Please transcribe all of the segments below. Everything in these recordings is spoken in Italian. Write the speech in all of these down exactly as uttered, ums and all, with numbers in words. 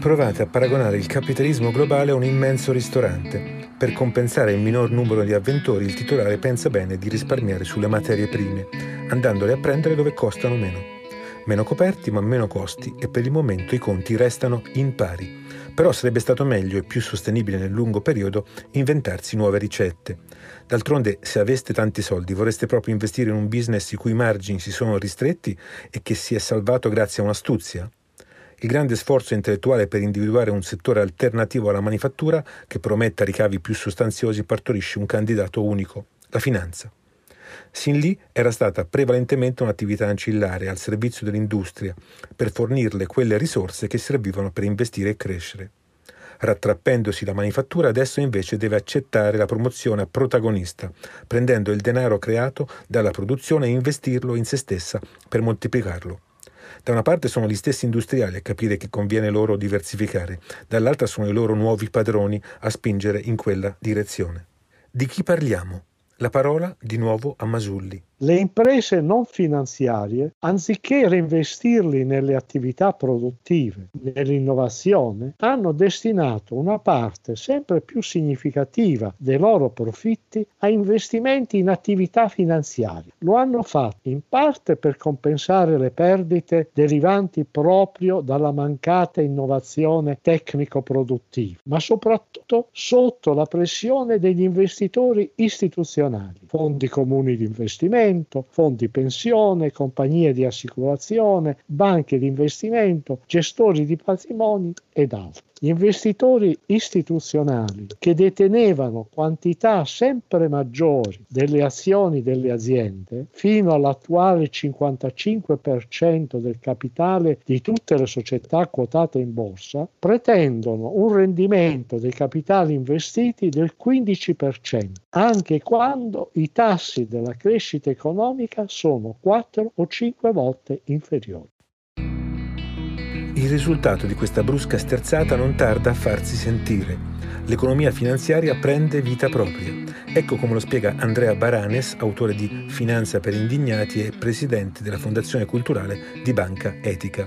Provate a paragonare il capitalismo globale a un immenso ristorante. Per compensare il minor numero di avventori, il titolare pensa bene di risparmiare sulle materie prime, andandole a prendere dove costano meno. Meno coperti ma meno costi, e per il momento i conti restano impari. Però sarebbe stato meglio e più sostenibile nel lungo periodo inventarsi nuove ricette. D'altronde, se aveste tanti soldi, vorreste proprio investire in un business i cui margini si sono ristretti e che si è salvato grazie a un'astuzia? Il grande sforzo intellettuale per individuare un settore alternativo alla manifattura che prometta ricavi più sostanziosi partorisce un candidato unico: la finanza. Sin lì era stata prevalentemente un'attività ancillare al servizio dell'industria per fornirle quelle risorse che servivano per investire e crescere. Rattrappendosi la manifattura, adesso invece deve accettare la promozione a protagonista, prendendo il denaro creato dalla produzione e investirlo in se stessa per moltiplicarlo. Da una parte sono gli stessi industriali a capire che conviene loro diversificare, dall'altra sono i loro nuovi padroni a spingere in quella direzione. Di chi parliamo? La parola di nuovo a Masulli. Le imprese non finanziarie, anziché reinvestirli nelle attività produttive, nell'innovazione, hanno destinato una parte sempre più significativa dei loro profitti a investimenti in attività finanziarie. Lo hanno fatto in parte per compensare le perdite derivanti proprio dalla mancata innovazione tecnico-produttiva, ma soprattutto sotto la pressione degli investitori istituzionali, fondi comuni di investimento, fondi pensione, compagnie di assicurazione, banche di investimento, gestori di patrimoni ed altri. Gli investitori istituzionali, che detenevano quantità sempre maggiori delle azioni delle aziende, fino all'attuale cinquantacinque per cento del capitale di tutte le società quotate in borsa, pretendono un rendimento dei capitali investiti del quindici per cento, anche quando i tassi della crescita economica sono quattro o cinque volte inferiori. Il risultato di questa brusca sterzata non tarda a farsi sentire. L'economia finanziaria prende vita propria. Ecco come lo spiega Andrea Baranes, autore di Finanza per Indignati e presidente della Fondazione Culturale di Banca Etica.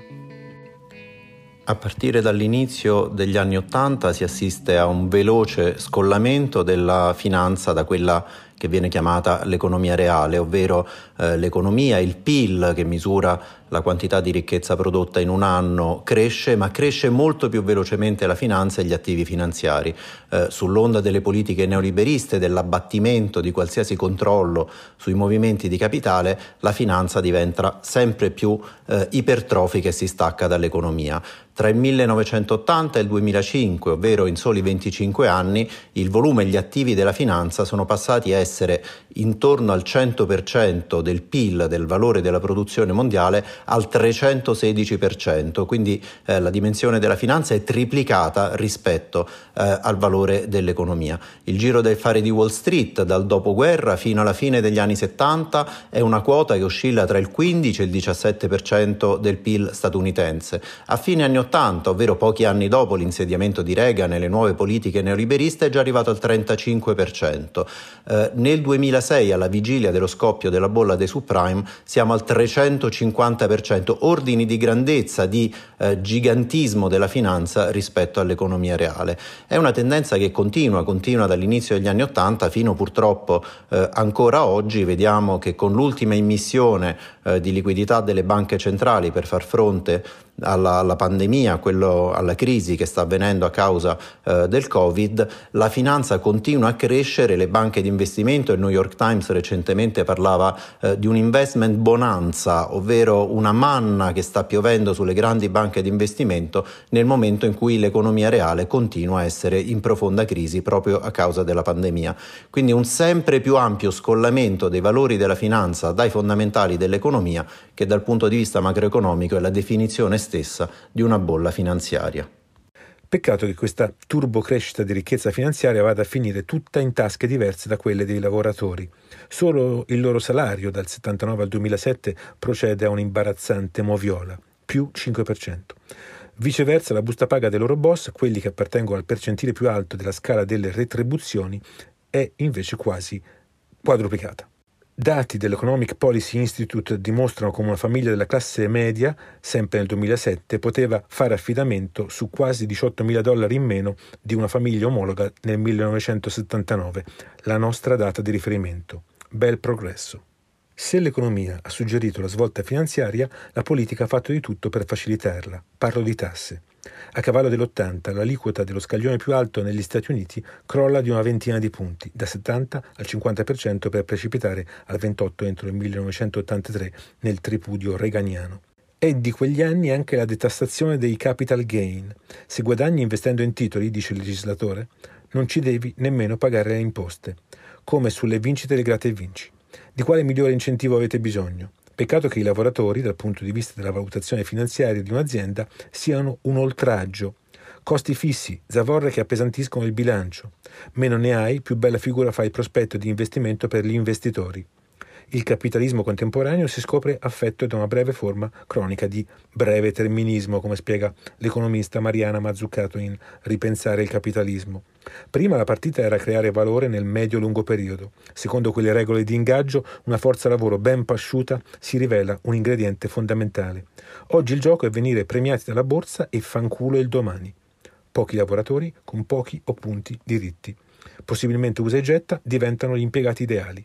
A partire dall'inizio degli anni Ottanta si assiste a un veloce scollamento della finanza da quella che viene chiamata l'economia reale, ovvero eh, l'economia, il P I L, che misura la quantità di ricchezza prodotta in un anno, cresce, ma cresce molto più velocemente la finanza e gli attivi finanziari. Eh, sull'onda delle politiche neoliberiste, dell'abbattimento di qualsiasi controllo sui movimenti di capitale, la finanza diventa sempre più eh, ipertrofica e si stacca dall'economia. Tra il millenovecentottanta e il duemilacinque, ovvero in soli venticinque anni, il volume e gli attivi della finanza sono passati a essere intorno al cento per cento del P I L, del valore della produzione mondiale, al trecentosedici per cento, quindi eh, la dimensione della finanza è triplicata rispetto eh, al valore dell'economia. Il giro del fare di Wall Street dal dopoguerra fino alla fine degli anni settanta è una quota che oscilla tra il quindici e il diciassette per cento del P I L statunitense. A fine anni ottanta, ovvero pochi anni dopo l'insediamento di Reagan e le nuove politiche neoliberiste, è già arrivato al trentacinque per cento. Eh, nel duemilasei, alla vigilia dello scoppio della bolla dei subprime, siamo al trecentocinquanta per cento, ordini di grandezza, di eh, gigantismo della finanza rispetto all'economia reale. È una tendenza che continua, continua dall'inizio degli anni ottanta fino purtroppo eh, ancora oggi. Vediamo che con l'ultima immissione eh, di liquidità delle banche centrali per far fronte alla, alla pandemia, quello, alla crisi che sta avvenendo a causa eh, del Covid, la finanza continua a crescere, le banche di investimento, il New York Times recentemente parlava eh, di un investment bonanza, ovvero una manna che sta piovendo sulle grandi banche di investimento nel momento in cui l'economia reale continua a essere in profonda crisi proprio a causa della pandemia. Quindi un sempre più ampio scollamento dei valori della finanza dai fondamentali dell'economia, che dal punto di vista macroeconomico è la definizione stessa di una bolla finanziaria. Peccato che questa turbocrescita di ricchezza finanziaria vada a finire tutta in tasche diverse da quelle dei lavoratori. Solo il loro salario dal settantanove al duemilasette procede a un imbarazzante moviola, più cinque per cento. Viceversa, la busta paga dei loro boss, quelli che appartengono al percentile più alto della scala delle retribuzioni, è invece quasi quadruplicata. Dati dell'Economic Policy Institute dimostrano come una famiglia della classe media, sempre nel duemilasette, poteva fare affidamento su quasi diciottomila dollari in meno di una famiglia omologa nel millenovecentosettantanove, la nostra data di riferimento. Bel progresso. Se l'economia ha suggerito la svolta finanziaria, la politica ha fatto di tutto per facilitarla. Parlo di tasse. A cavallo dell'ottanta, l'aliquota dello scaglione più alto negli Stati Uniti crolla di una ventina di punti, da settanta al cinquanta per cento, per precipitare al ventotto entro il millenovecentottantatré, nel tripudio reaganiano. È di quegli anni anche la detassazione dei capital gain. Se guadagni investendo in titoli, dice il legislatore, non ci devi nemmeno pagare le imposte, come sulle vincite del gratta e vinci. Di quale migliore incentivo avete bisogno? Peccato che i lavoratori, dal punto di vista della valutazione finanziaria di un'azienda, siano un oltraggio. Costi fissi, zavorre che appesantiscono il bilancio. Meno ne hai, più bella figura fa il prospetto di investimento per gli investitori. Il capitalismo contemporaneo si scopre affetto da una breve forma cronica di breve terminismo, come spiega l'economista Mariana Mazzucato in Ripensare il capitalismo. Prima la partita era creare valore nel medio-lungo periodo. Secondo quelle regole di ingaggio, una forza lavoro ben pasciuta si rivela un ingrediente fondamentale. Oggi il gioco è venire premiati dalla borsa e fanculo il domani. Pochi lavoratori con pochi o punti diritti. Possibilmente usa e getta diventano gli impiegati ideali.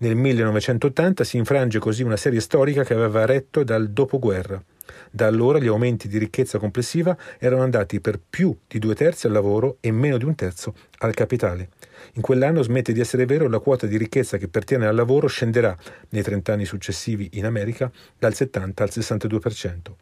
Nel millenovecentottanta si infrange così una serie storica che aveva retto dal dopoguerra. Da allora gli aumenti di ricchezza complessiva erano andati per più di due terzi al lavoro e meno di un terzo al capitale. In quell'anno smette di essere vero la quota di ricchezza che pertiene al lavoro scenderà, nei trent'anni successivi in America, dal settanta al sessantadue per cento.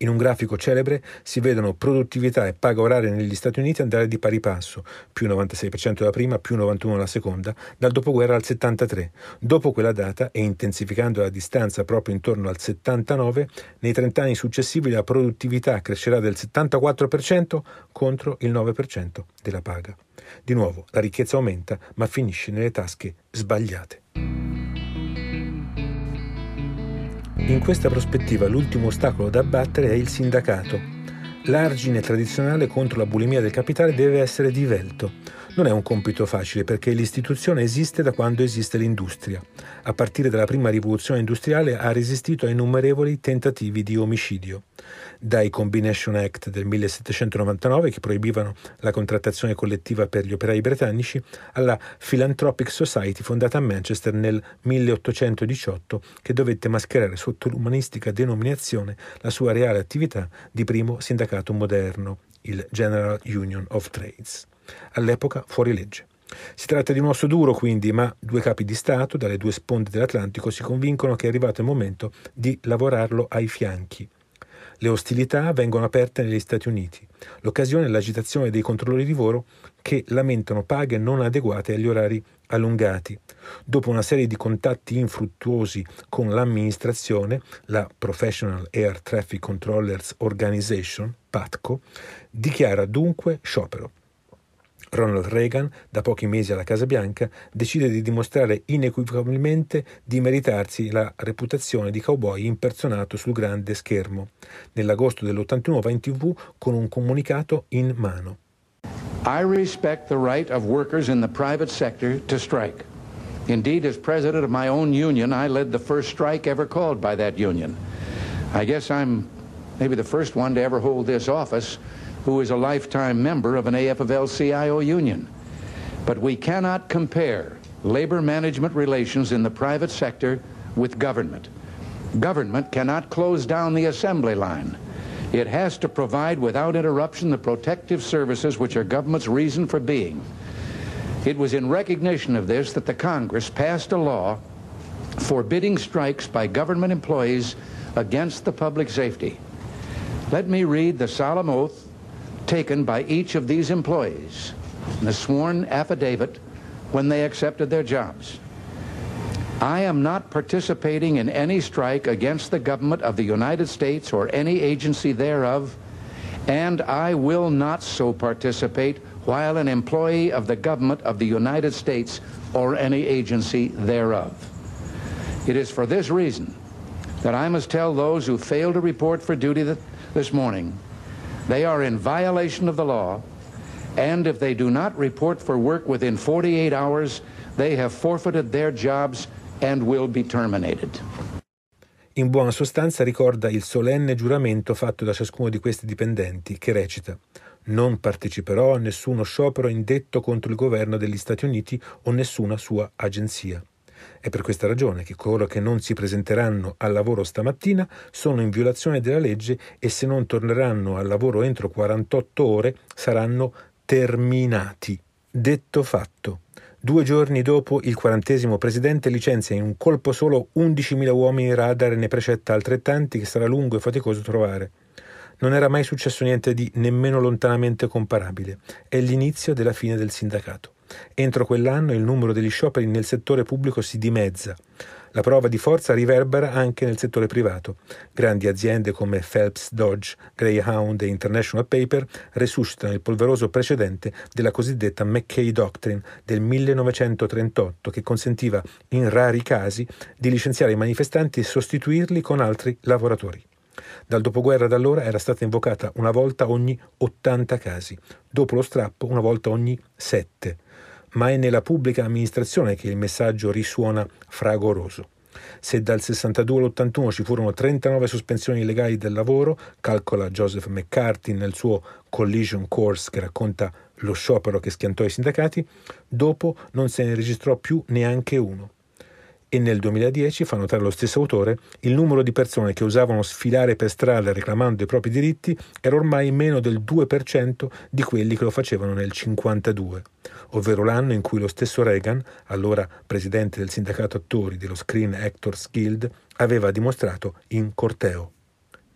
In un grafico celebre si vedono produttività e paga oraria negli Stati Uniti andare di pari passo, più novantasei per cento la prima, più novantuno per cento la seconda, dal dopoguerra al settantatré. Dopo quella data, e intensificando la distanza proprio intorno al settantanove, nei trent'anni successivi la produttività crescerà del settantaquattro per cento contro il nove per cento della paga. Di nuovo, la ricchezza aumenta, ma finisce nelle tasche sbagliate. In questa prospettiva l'ultimo ostacolo da abbattere è il sindacato. L'argine tradizionale contro la bulimia del capitale deve essere divelto. Non è un compito facile perché l'istituzione esiste da quando esiste l'industria. A partire dalla prima rivoluzione industriale ha resistito a innumerevoli tentativi di omicidio. Dai Combination Act del millesettecentonovantanove, che proibivano la contrattazione collettiva per gli operai britannici, alla Philanthropic Society fondata a Manchester nel milleottocentodiciotto, che dovette mascherare sotto l'umanistica denominazione la sua reale attività di primo sindacato moderno, il General Union of Trades, all'epoca fuorilegge. Si tratta di un osso duro, quindi, ma due capi di Stato dalle due sponde dell'Atlantico si convincono che è arrivato il momento di lavorarlo ai fianchi. Le ostilità vengono aperte negli Stati Uniti. L'occasione è l'agitazione dei controllori di volo che lamentano paghe non adeguate agli orari allungati. Dopo una serie di contatti infruttuosi con l'amministrazione, la Professional Air Traffic Controllers Organization, PATCO, dichiara dunque sciopero. Ronald Reagan, da pochi mesi alla Casa Bianca, decide di dimostrare inequivocabilmente di meritarsi la reputazione di cowboy impersonato sul grande schermo. Nell'agosto dell'ottantuno va in tivù con un comunicato in mano. I respect the right of workers in the private sector to strike. Indeed, as president of my own union, I led the first strike ever called by that union. I guess I'm maybe the first one to ever hold this office who is a lifetime member of an A F L C I O union. But we cannot compare labor management relations in the private sector with government. Government cannot close down the assembly line. It has to provide without interruption the protective services which are government's reason for being. It was in recognition of this that the Congress passed a law forbidding strikes by government employees against the public safety. Let me read the solemn oath taken by each of these employees in a sworn affidavit when they accepted their jobs. I am not participating in any strike against the government of the United States or any agency thereof, and I will not so participate while an employee of the government of the United States or any agency thereof. It is for this reason that I must tell those who fail to report for duty that this morning they are in violation of the law, and if they do not report for work within forty-eight hours, They have forfeited their jobs and will be terminated. In buona sostanza ricorda il solenne giuramento fatto da ciascuno di questi dipendenti, che recita: non parteciperò a nessuno sciopero indetto contro il governo degli Stati Uniti o nessuna sua agenzia. È per questa ragione che coloro che non si presenteranno al lavoro stamattina sono in violazione della legge e se non torneranno al lavoro entro quarantotto ore saranno terminati. Detto fatto. Due giorni dopo il quarantesimo presidente licenzia in un colpo solo undicimila uomini radar e ne precetta altrettanti che sarà lungo e faticoso trovare. Non era mai successo niente di nemmeno lontanamente comparabile. È l'inizio della fine del sindacato. Entro quell'anno il numero degli scioperi nel settore pubblico si dimezza. La prova di forza riverbera anche nel settore privato. Grandi aziende come Phelps Dodge, Greyhound e International Paper resuscitano il polveroso precedente della cosiddetta McKay Doctrine del millenovecentotrentotto, che consentiva, in rari casi, di licenziare i manifestanti e sostituirli con altri lavoratori. Dal dopoguerra ad allora era stata invocata una volta ogni ottanta casi, dopo lo strappo una volta ogni sette. Ma è nella pubblica amministrazione che il messaggio risuona fragoroso. Se dal sessantadue all'ottantuno ci furono trentanove sospensioni illegali del lavoro, calcola Joseph McCartin nel suo Collision Course che racconta lo sciopero che schiantò i sindacati, dopo non se ne registrò più neanche uno. E nel duemiladieci, fa notare lo stesso autore, il numero di persone che usavano sfilare per strada reclamando i propri diritti era ormai meno del due per cento di quelli che lo facevano nel cinquantadue, ovvero l'anno in cui lo stesso Reagan, allora presidente del sindacato attori dello Screen Actors Guild, aveva dimostrato in corteo.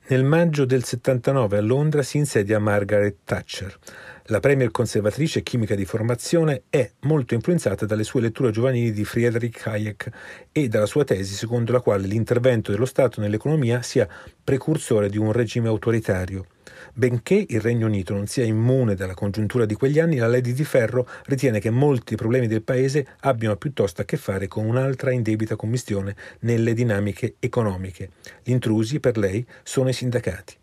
Nel maggio del settantanove a Londra si insedia Margaret Thatcher. La premier conservatrice e chimica di formazione è molto influenzata dalle sue letture giovanili di Friedrich Hayek e dalla sua tesi secondo la quale l'intervento dello Stato nell'economia sia precursore di un regime autoritario. Benché il Regno Unito non sia immune dalla congiuntura di quegli anni, la Lady di Ferro ritiene che molti problemi del paese abbiano piuttosto a che fare con un'altra indebita commistione nelle dinamiche economiche. Gli intrusi, per lei, sono i sindacati,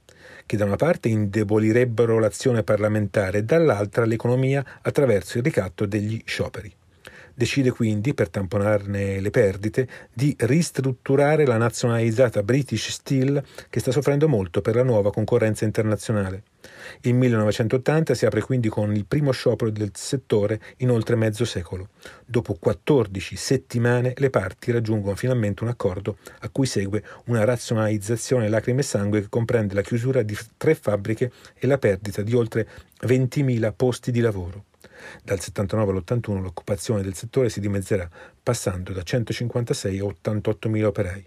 che da una parte indebolirebbero l'azione parlamentare e dall'altra l'economia attraverso il ricatto degli scioperi. Decide quindi, per tamponarne le perdite, di ristrutturare la nazionalizzata British Steel che sta soffrendo molto per la nuova concorrenza internazionale. Il millenovecentottanta si apre quindi con il primo sciopero del settore in oltre mezzo secolo. Dopo quattordici settimane le parti raggiungono finalmente un accordo a cui segue una razionalizzazione lacrime e sangue che comprende la chiusura di tre fabbriche e la perdita di oltre ventimila posti di lavoro. Dal settantanove all'ottantuno l'occupazione del settore si dimezzerà, passando da centocinquantasei a ottantottomila operai.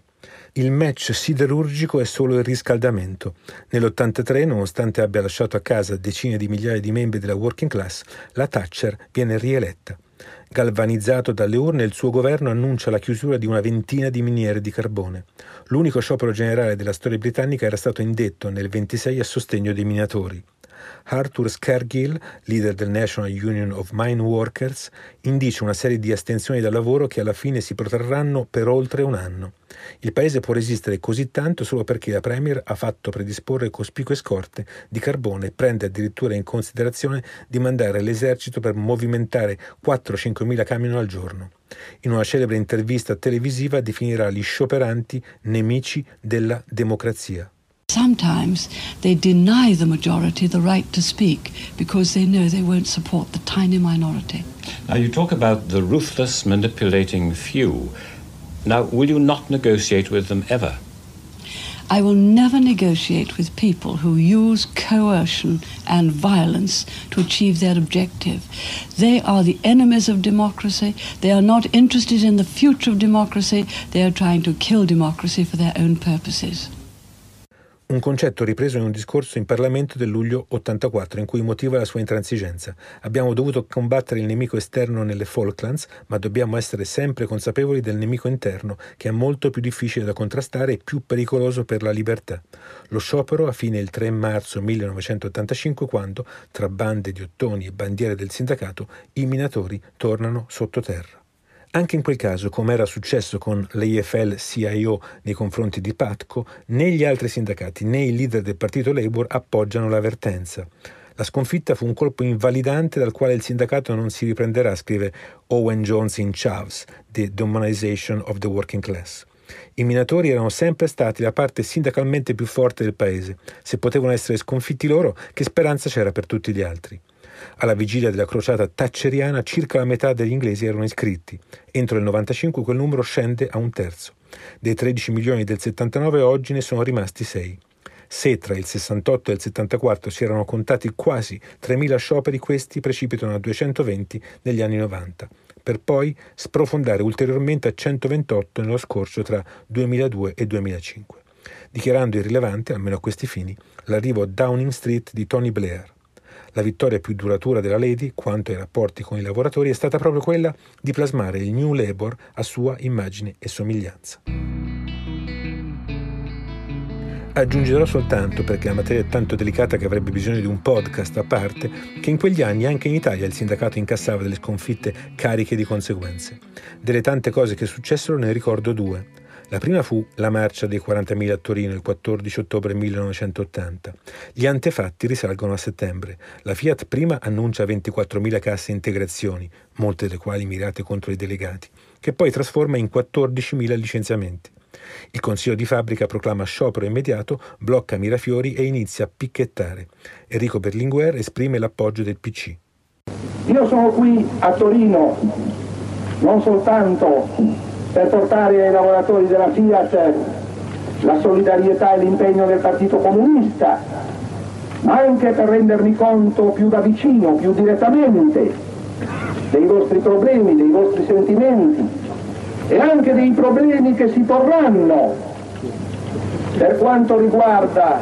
Il match siderurgico è solo il riscaldamento. Nell'ottantatré, nonostante abbia lasciato a casa decine di migliaia di membri della working class, la Thatcher viene rieletta. Galvanizzato dalle urne, il suo governo annuncia la chiusura di una ventina di miniere di carbone. L'unico sciopero generale della storia britannica era stato indetto nel ventisei a sostegno dei minatori. Arthur Scargill, leader del National Union of Mine Workers, indice una serie di astensioni dal lavoro che alla fine si protrarranno per oltre un anno. Il paese può resistere così tanto solo perché la premier ha fatto predisporre cospicue scorte di carbone e prende addirittura in considerazione di mandare l'esercito per movimentare quattro a cinquemila camion al giorno. In una celebre intervista televisiva definirà gli scioperanti nemici della democrazia. Sometimes they deny the majority the right to speak because they know they won't support the tiny minority. Now you talk about the ruthless, manipulating few. Now, will you not negotiate with them ever? I will never negotiate with people who use coercion and violence to achieve their objective. They are the enemies of democracy. They are not interested in the future of democracy. They are trying to kill democracy for their own purposes. Un concetto ripreso in un discorso in Parlamento del luglio ottantaquattro, in cui motiva la sua intransigenza. Abbiamo dovuto combattere il nemico esterno nelle Falklands, ma dobbiamo essere sempre consapevoli del nemico interno, che è molto più difficile da contrastare e più pericoloso per la libertà. Lo sciopero a fine il tre marzo millenovecentottantacinque, quando, tra bande di ottoni e bandiere del sindacato, i minatori tornano sottoterra. Anche in quel caso, come era successo con l'A F L C I O nei confronti di PATCO, né gli altri sindacati né i leader del partito Labour appoggiano l'avvertenza. La sconfitta fu un colpo invalidante dal quale il sindacato non si riprenderà, scrive Owen Jones in Chavs, The Demonization of the Working Class. I minatori erano sempre stati la parte sindacalmente più forte del paese. Se potevano essere sconfitti loro, che speranza c'era per tutti gli altri? Alla vigilia della crociata thatcheriana circa la metà degli inglesi erano iscritti. Entro il novantacinque quel numero scende a un terzo. Dei tredici milioni del settantanove oggi ne sono rimasti sei. Se tra il sessantotto e il settantaquattro si erano contati quasi tremila scioperi, questi precipitano a duecentoventi negli anni novanta, per poi sprofondare ulteriormente a centoventotto nello scorcio tra duemiladue e duemilacinque, dichiarando irrilevante, almeno a questi fini, l'arrivo a Downing Street di Tony Blair. La vittoria più duratura della Lady, quanto ai rapporti con i lavoratori, è stata proprio quella di plasmare il New Labour a sua immagine e somiglianza. Aggiungerò soltanto, perché la materia è tanto delicata che avrebbe bisogno di un podcast a parte, che in quegli anni anche in Italia il sindacato incassava delle sconfitte cariche di conseguenze. Delle tante cose che successero ne ricordo due. La prima fu la marcia dei quarantamila a Torino il quattordici ottobre millenovecentottanta. Gli antefatti risalgono a settembre. La Fiat prima annuncia ventiquattromila casse integrazioni, molte delle quali mirate contro i delegati, che poi trasforma in quattordicimila licenziamenti. Il consiglio di fabbrica proclama sciopero immediato, blocca Mirafiori e inizia a picchettare. Enrico Berlinguer esprime l'appoggio del P C I. Io sono qui a Torino non soltanto per portare ai lavoratori della Fiat la solidarietà e l'impegno del Partito Comunista, ma anche per rendermi conto più da vicino, più direttamente dei vostri problemi, dei vostri sentimenti e anche dei problemi che si porranno per quanto riguarda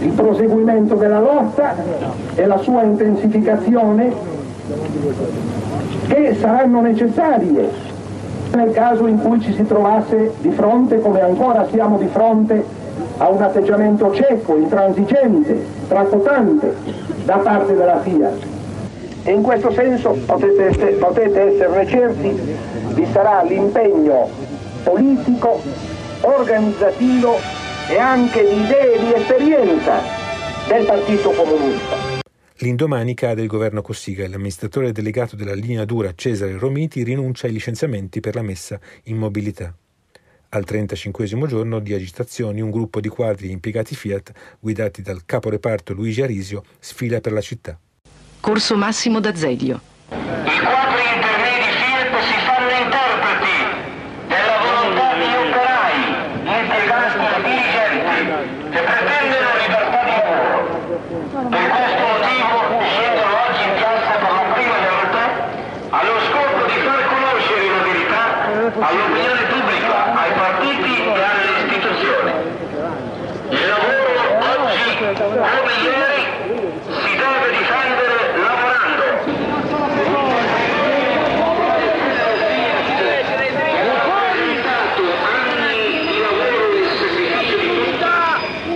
il proseguimento della lotta e la sua intensificazione, che saranno necessarie nel caso in cui ci si trovasse di fronte, come ancora siamo di fronte, a un atteggiamento cieco, intransigente, tracotante da parte della Fiat. E in questo senso potete, potete esserne certi, vi sarà l'impegno politico, organizzativo e anche di idee e di esperienza del Partito Comunista. L'indomani cade il governo Cossiga e l'amministratore delegato della linea dura Cesare Romiti rinuncia ai licenziamenti per la messa in mobilità. Al trentacinquesimo giorno di agitazioni, un gruppo di quadri impiegati Fiat, guidati dal caporeparto Luigi Arisio, sfila per la città. Corso Massimo D'Azeglio. All'opinione pubblica, ai partiti e alle istituzioni. Il lavoro oggi, come ieri, si deve difendere lavorando. Tanto anni di lavoro e sacrificio di tutti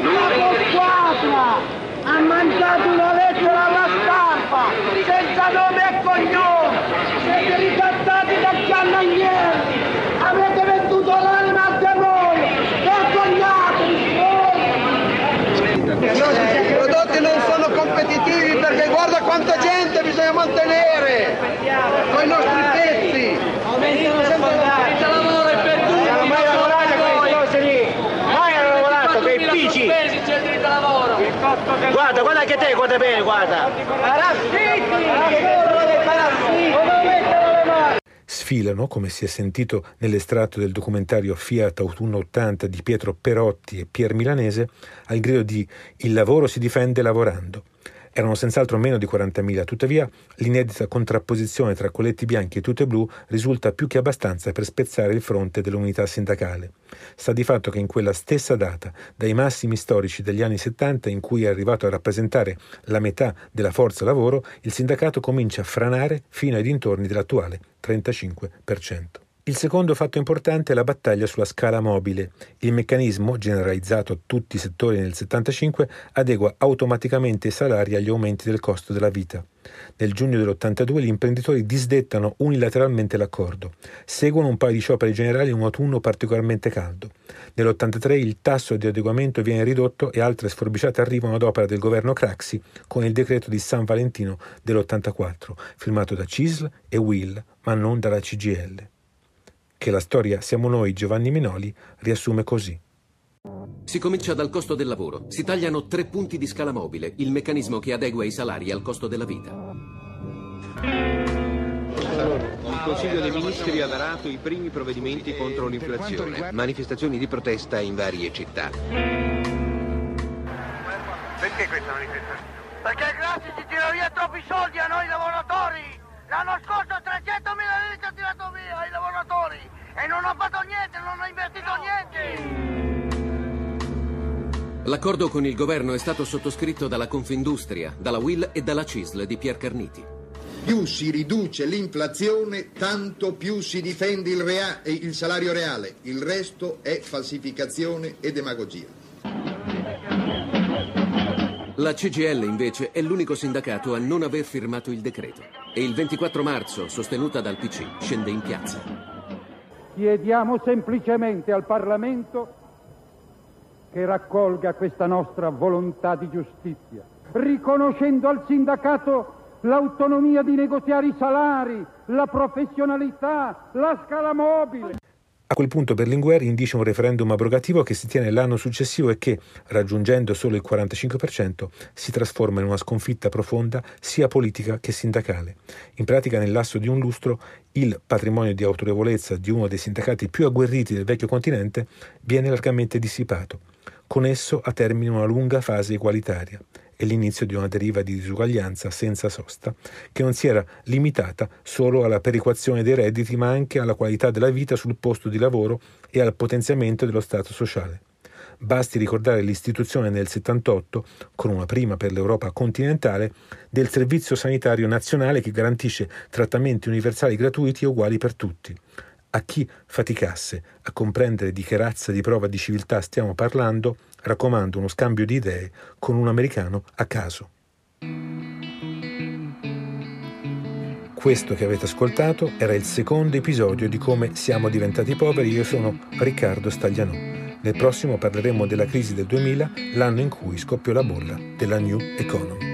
non avete risposto. Ha mangiato una lettera alla stampa, senza nome e cognome, siete ricattati da cannonieri. Avete venduto l'anima al demonio, vergognatevi! I prodotti non sono competitivi perché guarda quanta gente bisogna mantenere con i nostri pezzi. Aumentano sempre la lavoro è per tutti. Hanno mai lavorato quelle cose lì? Mai hanno lavorato quei picci. Guarda, guarda che te, guarda bene, guarda. Sfilano, come si è sentito nell'estratto del documentario Fiat Autunno ottanta di Pietro Perotti e Pier Milanese, al grido di «Il lavoro si difende lavorando». Erano senz'altro meno di quarantamila, tuttavia l'inedita contrapposizione tra colletti bianchi e tute blu risulta più che abbastanza per spezzare il fronte dell'unità sindacale. Sta di fatto che in quella stessa data, dai massimi storici degli anni settanta, in cui è arrivato a rappresentare la metà della forza lavoro, il sindacato comincia a franare fino ai dintorni dell'attuale trentacinque per cento. Il secondo fatto importante è la battaglia sulla scala mobile. Il meccanismo, generalizzato a tutti i settori nel settantacinque, adegua automaticamente i salari agli aumenti del costo della vita. Nel giugno dell'ottantadue gli imprenditori disdettano unilateralmente l'accordo. Seguono un paio di scioperi generali in un autunno particolarmente caldo. Nell'ottantatré il tasso di adeguamento viene ridotto e altre sforbiciate arrivano ad opera del governo Craxi con il decreto di San Valentino dell'ottantaquattro, firmato da C I S L e U I L, ma non dalla C G I L. Che la storia siamo noi, Giovanni Minoli, riassume così. Si comincia dal costo del lavoro. Si tagliano tre punti di scala mobile, il meccanismo che adegua i salari al costo della vita. Il Consiglio dei Ministri ha varato i primi provvedimenti contro l'inflazione. Manifestazioni di protesta in varie città. Perché questa manifestazione? Perché Grassi ci tira via troppi soldi a noi lavoratori! L'anno scorso trecentomila lire ci ha tirato via ai lavoratori e non ho fatto niente, non ho invertito niente. L'accordo con il governo è stato sottoscritto dalla Confindustria, dalla U I L e dalla C I S L di Pier Carniti. Più si riduce l'inflazione, tanto più si difende il, rea- il salario reale. Il resto è falsificazione e demagogia. La C G I L invece è l'unico sindacato a non aver firmato il decreto e il ventiquattro marzo, sostenuta dal P C, scende in piazza. Chiediamo semplicemente al Parlamento che raccolga questa nostra volontà di giustizia, riconoscendo al sindacato l'autonomia di negoziare i salari, la professionalità, la scala mobile. A quel punto Berlinguer indice un referendum abrogativo che si tiene l'anno successivo e che, raggiungendo solo il quarantacinque per cento, si trasforma in una sconfitta profonda sia politica che sindacale. In pratica, nel lasso di un lustro, il patrimonio di autorevolezza di uno dei sindacati più agguerriti del vecchio continente viene largamente dissipato. Con esso ha termine una lunga fase egualitaria e l'inizio di una deriva di disuguaglianza senza sosta, che non si era limitata solo alla perequazione dei redditi, ma anche alla qualità della vita sul posto di lavoro e al potenziamento dello Stato sociale. Basti ricordare l'istituzione nel settantotto, con una prima per l'Europa continentale, del Servizio Sanitario Nazionale che garantisce trattamenti universali gratuiti e uguali per tutti. A chi faticasse a comprendere di che razza di prova di civiltà stiamo parlando, raccomando uno scambio di idee con un americano a caso. Questo che avete ascoltato era il secondo episodio di Come siamo diventati poveri. Io sono Riccardo Staglianò. Nel prossimo parleremo della crisi del duemila, l'anno in cui scoppiò la bolla della New Economy.